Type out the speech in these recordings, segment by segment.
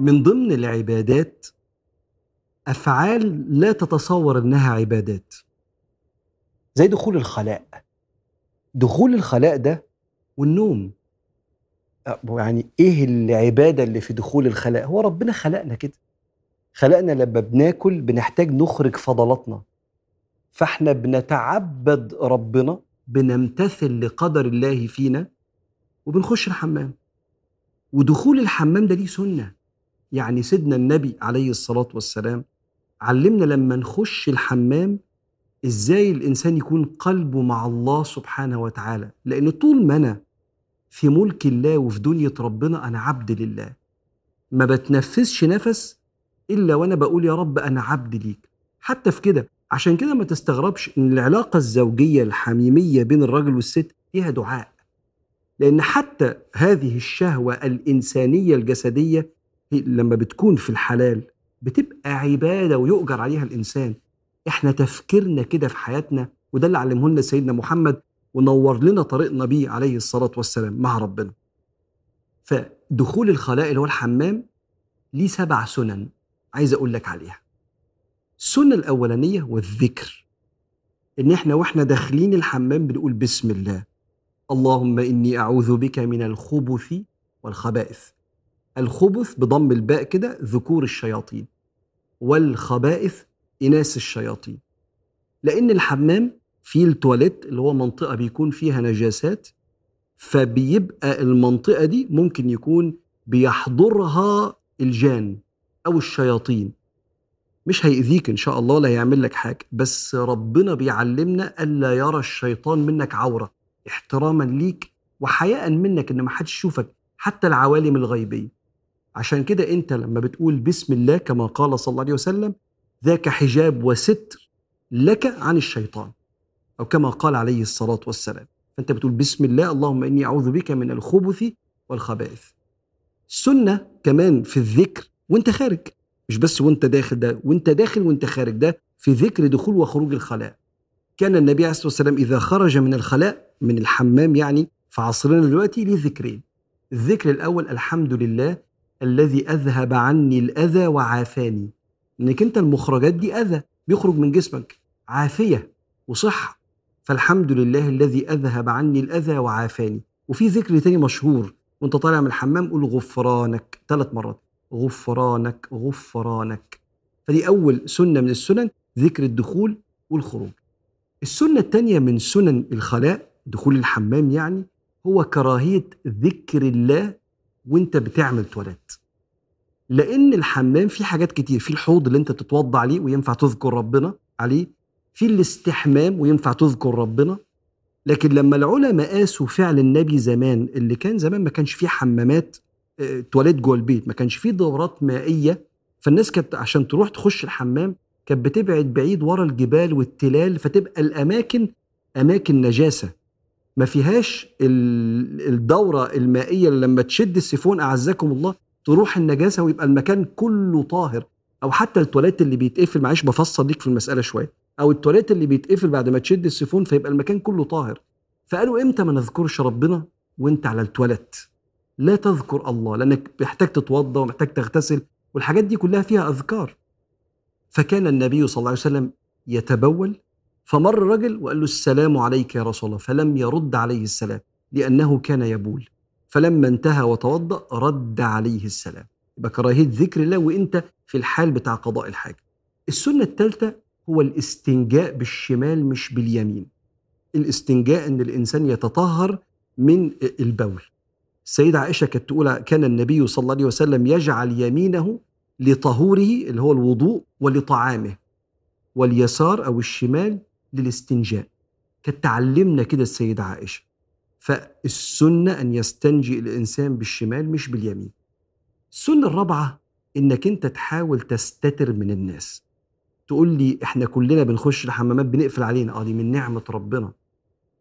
من ضمن العبادات أفعال لا تتصور أنها عبادات، زي دخول الخلاء. دخول الخلاء ده والنوم، يعني إيه العبادة اللي في دخول الخلاء؟ هو ربنا خلقنا كده، خلقنا لما بناكل بنحتاج نخرج فضلاتنا، فإحنا بنتعبد ربنا، بنمتثل لقدر الله فينا وبنخش الحمام. ودخول الحمام ده ليه سنة، يعني سيدنا النبي عليه الصلاة والسلام علمنا لما نخش الحمام إزاي الإنسان يكون قلبه مع الله سبحانه وتعالى، لأن طول ما أنا في ملك الله وفي دنيا ربنا أنا عبد لله، ما بتنفسش نفس إلا وأنا بقول يا رب أنا عبد ليك. حتى في كده، عشان كده ما تستغربش إن العلاقة الزوجية الحميمية بين الرجل والست فيها دعاء، لأن حتى هذه الشهوة الإنسانية الجسدية لما بتكون في الحلال بتبقى عبادة ويؤجر عليها الإنسان. إحنا تفكيرنا كده في حياتنا، وده اللي علمه لنا سيدنا محمد ونور لنا طريقنا بيه عليه الصلاة والسلام مع ربنا. فدخول الخلاء اللي هو الحمام ليه 7 سنن عايز أقول لك عليها. السنة الأولانية والذكر، إن إحنا وإحنا داخلين الحمام بنقول بسم الله، اللهم إني أعوذ بك من الخبث والخبائث. الخبث بضم الباء كده ذكور الشياطين، والخبائث إناث الشياطين، لأن الحمام فيه التواليت اللي هو منطقة بيكون فيها نجاسات، فبيبقى المنطقة دي ممكن يكون بيحضرها الجان أو الشياطين. مش هيأذيك إن شاء الله، لا هيعمل لك حاجة، بس ربنا بيعلمنا ألا يرى الشيطان منك عورة، احتراما ليك وحياء منك إن ما حدش يشوفك حتى العوالم الغيبية. عشان كده أنت لما بتقول بسم الله كما قال صلى الله عليه وسلم، ذاك حجاب وستر لك عن الشيطان، أو كما قال عليه الصلاة والسلام. فأنت بتقول بسم الله، اللهم إني أعوذ بك من الخبث والخبائث. السنة كمان في الذكر وانت خارج، مش بس وانت داخل، ده وانت داخل وانت خارج، ده في ذكر دخول وخروج الخلاء. كان النبي عليه الصلاة والسلام إذا خرج من الخلاء من الحمام، يعني في عصرنا دلوقتي، ليه ذكرين. الذكر الأول الحمد لله الذي أذهب عني الأذى وعافاني، إنك أنت المخرجات دي أذى بيخرج من جسمك، عافية وصحة، فالحمد لله الذي أذهب عني الأذى وعافاني. وفي ذكر تاني مشهور وانت طالع من الحمام، قول غفرانك 3 مرات، غفرانك غفرانك. فدي أول سنة من السنن، ذكر الدخول والخروج. السنة التانية من سنن الخلاء، دخول الحمام يعني، هو كراهية ذكر الله وانت بتعمل تواليت، لأن الحمام فيه حاجات كتير، فيه الحوض اللي انت بتتوضى عليه وينفع تذكر ربنا عليه، فيه الاستحمام وينفع تذكر ربنا. لكن لما العلماء قاسوا فعل النبي زمان، اللي كان زمان ما كانش فيه حمامات تواليت جوه البيت، ما كانش فيه دورات مائية، فالناس كانت عشان تروح تخش الحمام كانت بتبعد بعيد ورا الجبال والتلال، فتبقى الأماكن أماكن نجاسة، ما فيهاش الدورة المائية اللي لما تشد السيفون أعزكم الله تروح النجاسة ويبقى المكان كله طاهر. أو حتى التواليت اللي بيتقفل، معلش بفصل ليك في المسألة شوية، أو التواليت اللي بيتقفل بعد ما تشد السيفون فيبقى المكان كله طاهر. فقالوا إمتى ما نذكرش ربنا وإنت على التواليت؟ لا تذكر الله، لأنك محتاج تتوضى ومحتاج تغتسل والحاجات دي كلها فيها أذكار. فكان النبي صلى الله عليه وسلم يتبول، فمر رجل وقال له السلام عليك يا رسول الله، فلم يرد عليه السلام لأنه كان يبول، فلما انتهى وتوضأ رد عليه السلام. بكراهية ذكر الله وإنت في الحال بتاع قضاء الحاجة. السنة الثالثة هو الاستنجاء بالشمال مش باليمين. الاستنجاء إن الإنسان يتطهر من البول. السيدة عائشة كانت تقول كان النبي صلى الله عليه وسلم يجعل يمينه لطهوره اللي هو الوضوء ولطعامه، واليسار أو الشمال للاستنجاء. كانت تعلمنا كده السيدة عائشة. فالسنة أن يستنجي الإنسان بالشمال مش باليمين. السنة الرابعة إنك أنت تحاول تستتر من الناس. تقول لي إحنا كلنا بنخش الحمامات بنقفل علينا، دي من نعمة ربنا،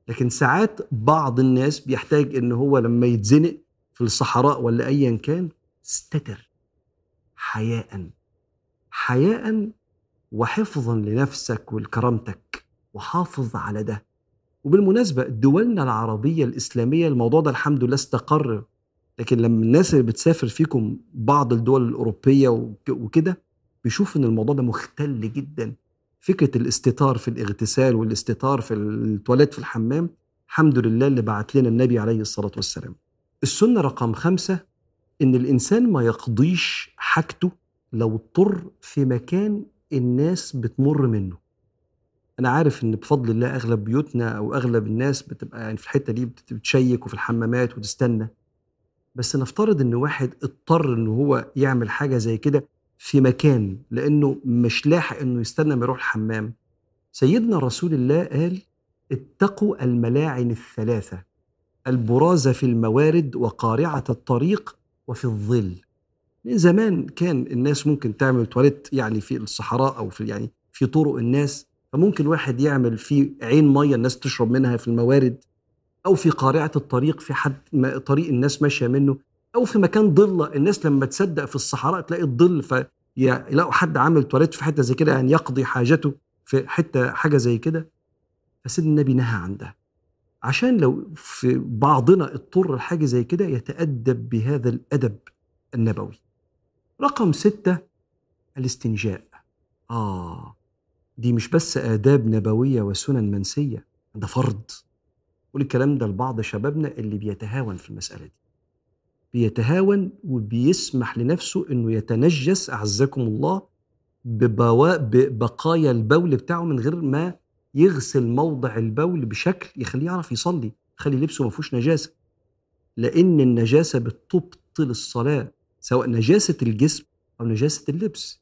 لكن ساعات بعض الناس بيحتاج إن هو لما يتزنق في الصحراء ولا أيا كان، استتر حياء وحفظا لنفسك ولكرامتك، وحافظ على ده. وبالمناسبة دولنا العربية الإسلامية الموضوع ده الحمد لله استقر، لكن لما الناس اللي بتسافر فيكم بعض الدول الأوروبية وكده بيشوف ان الموضوع ده مختل جدا. فكرة الاستتار في الاغتسال والاستتار في التواليت في الحمام الحمد لله اللي بعت لنا النبي عليه الصلاة والسلام. السنة رقم 5 ان الإنسان ما يقضيش حاجته لو اضطر في مكان الناس بتمر منه. أنا عارف إن بفضل الله أغلب بيوتنا أو أغلب الناس بتبقى يعني في الحتة دي بتشيك وفي الحمامات وتستنى، بس نفترض إن واحد اضطر إن هو يعمل حاجة زي كده في مكان لأنه مش لاحق إنه يستنى ما يروح الحمام. سيدنا رسول الله قال اتقوا الملاعن 3، البراز في الموارد وقارعة الطريق وفي الظل. من زمان كان الناس ممكن تعمل تواليت يعني في الصحراء أو في يعني في طرق الناس، فممكن واحد يعمل في عين مية الناس تشرب منها في الموارد، أو في قارعة الطريق في حد طريق الناس ماشية منه، أو في مكان ضلة الناس لما تصدق في الصحراء تلاقي الظل فيلاقوا حد عامل تواليت في حتة زي كده يعني يقضي حاجته في حتة حاجة زي كده. فسيدنا النبي نهى عن ده عشان لو في بعضنا اضطر لحاجة زي كده يتأدب بهذا الأدب النبوي. رقم 6 الاستنجاء. دي مش بس آداب نبوية وسنن منسية، ده فرض. والكلام ده لبعض شبابنا اللي بيتهاون في المسألة دي، بيتهاون وبيسمح لنفسه انه يتنجس أعزكم الله ببقايا البول بتاعه من غير ما يغسل موضع البول بشكل يخليه يعرف يصلي، يخلي لبسه ما فيهوش نجاسة، لأن النجاسة بتبطل الصلاة سواء نجاسة الجسم أو نجاسة اللبس.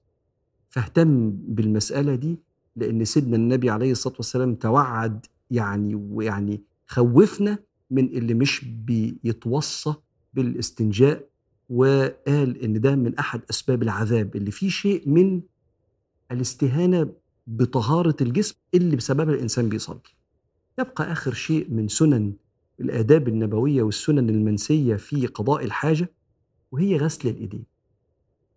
فاهتم بالمسألة دي لأن سيدنا النبي عليه الصلاة والسلام توعد يعني خوفنا من اللي مش بيتوصى بالاستنجاء، وقال إن ده من أحد أسباب العذاب اللي فيه شيء من الاستهانة بطهارة الجسم اللي بسبب الإنسان بيصلي. يبقى آخر شيء من سنن الآداب النبوية والسنن المنسية في قضاء الحاجة وهي غسل الإيدين.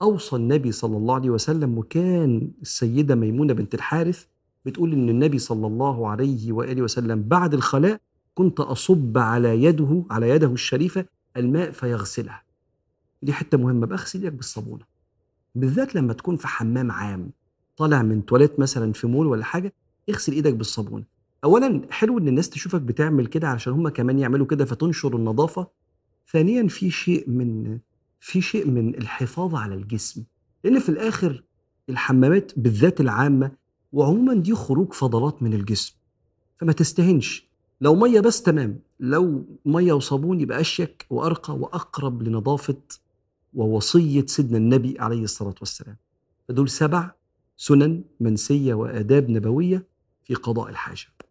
أوصى النبي صلى الله عليه وسلم، وكان السيدة ميمونة بنت الحارث بتقول إن النبي صلى الله عليه وآله وسلم بعد الخلاء كنت أصب على يده الشريفة الماء فيغسلها. دي حتة مهمة، بغسل يدك بالصابونة بالذات لما تكون في حمام عام طالع من تواليت مثلا في مول ولا حاجة، اغسل إيدك بالصابونة. أولا حلو إن الناس تشوفك بتعمل كده علشان هم كمان يعملوا كده فتنشر النظافة. ثانيا في شيء من الحفاظ على الجسم، لأن في الآخر الحمامات بالذات العامة وعموما دي خروج فضلات من الجسم، فما تستهنش. لو مية بس تمام، لو مية وصابون يبقى أشيك وأرقى وأقرب لنظافة ووصية سيدنا النبي عليه الصلاة والسلام. فدول 7 سنن منسية وآداب نبوية في قضاء الحاجة.